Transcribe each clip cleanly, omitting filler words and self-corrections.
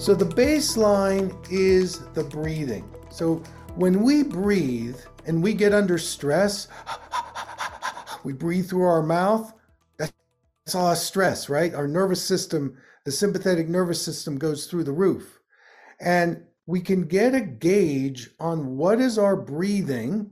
So the baseline is the breathing. So when we breathe and we get under stress, we breathe through our mouth, that's all our stress, right? Our nervous system, the sympathetic nervous system goes through the roof. And we can get a gauge on what is our breathing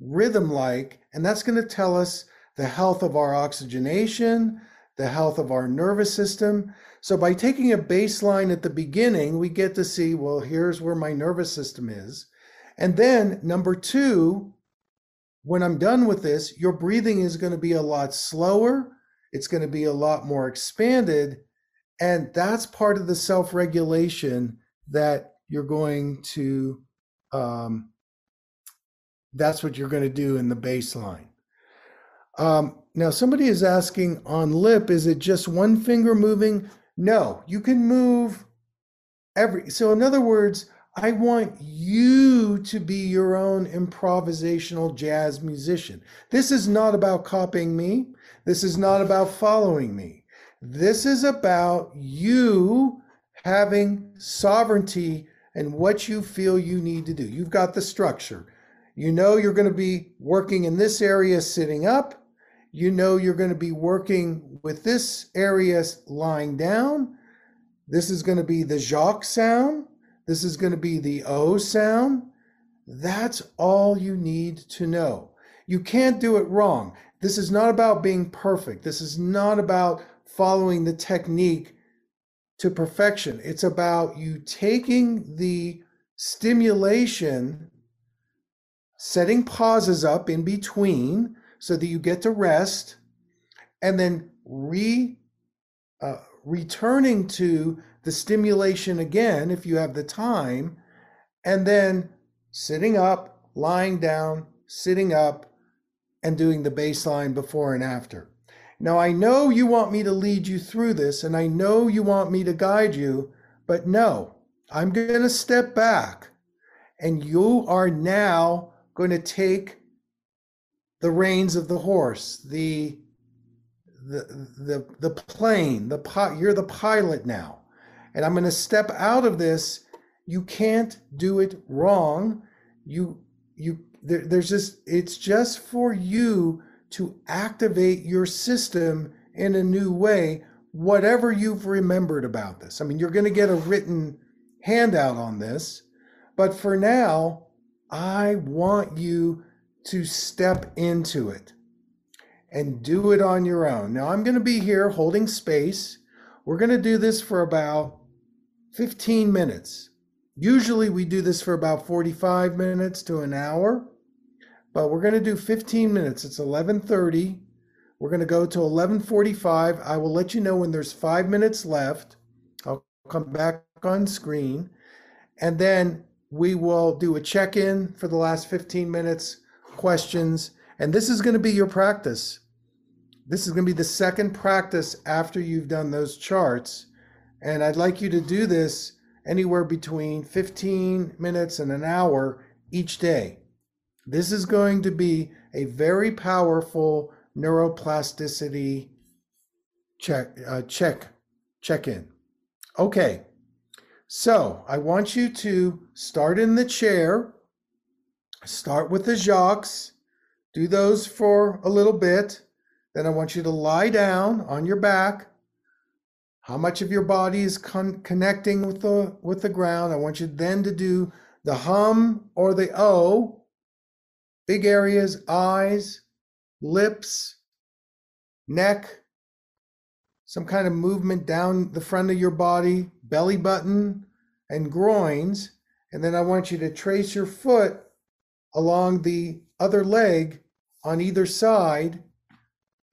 rhythm like, and that's going to tell us the health of our oxygenation, the health of our nervous system. So by taking a baseline at the beginning, we get to see, well, here's where my nervous system is. And then number two, when I'm done with this, your breathing is going to be a lot slower. It's going to be a lot more expanded. And that's part of the self-regulation that you're going to, that's what you're going to do in the baseline. Now somebody is asking on lip, is it just one finger moving? No, you can move so in other words, I want you to be your own improvisational jazz musician. This is not about copying me. This is not about following me. This is about you having sovereignty and what you feel you need to do. You've got the structure. You know you're going to be working in this area sitting up. You know you're going to be working with this area lying down. This is going to be the Jacques sound. This is going to be the O sound. That's all you need to know. You can't do it wrong. This is not about being perfect. This is not about following the technique to perfection. It's about you taking the stimulation, setting pauses up in between, so that you get to rest, and then returning to the stimulation again, if you have the time, and then sitting up, lying down, sitting up, and doing the baseline before and after. Now, I know you want me to lead you through this, and I know you want me to guide you, but no, I'm going to step back, and you are now going to take the reins of the horse, the plane, you're the pilot now. And I'm going to step out of this. You can't do it wrong. It's just for you to activate your system in a new way, whatever you've remembered about this. I mean, you're going to get a written handout on this, but for now, I want you to step into it and do it on your own. Now I'm going to be here holding space. We're going to do this for about 15 minutes. Usually we do this for about 45 minutes to an hour, but we're going to do 15 minutes. It's 11:30. We're going to go to 11:45. I will let you know when there's 5 minutes left. I'll come back on screen, and then we will do a check-in for the last 15 minutes. Questions, and this is going to be your practice. This is going to be the second practice after you've done those charts, and I'd like you to do this anywhere between 15 minutes and an hour each day. This is going to be a very powerful neuroplasticity check-in. Okay, so I want you to start in the chair. Start with the Jacques, do those for a little bit. Then I want you to lie down on your back. How much of your body is connecting with the ground? I want you then to do the hum or the O, big areas, eyes, lips, neck, some kind of movement down the front of your body, belly button and groins. And then I want you to trace your foot along the other leg on either side,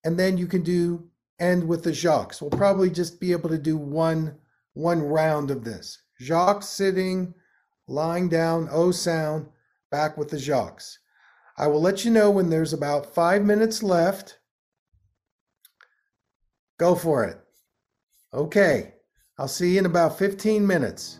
and then you can do end with the jacques. We'll probably just be able to do one round of this. Jacques sitting, lying down, O sound, back with the jacques. I will let you know when there's about 5 minutes left. Go for it. Okay, I'll see you in about 15 minutes.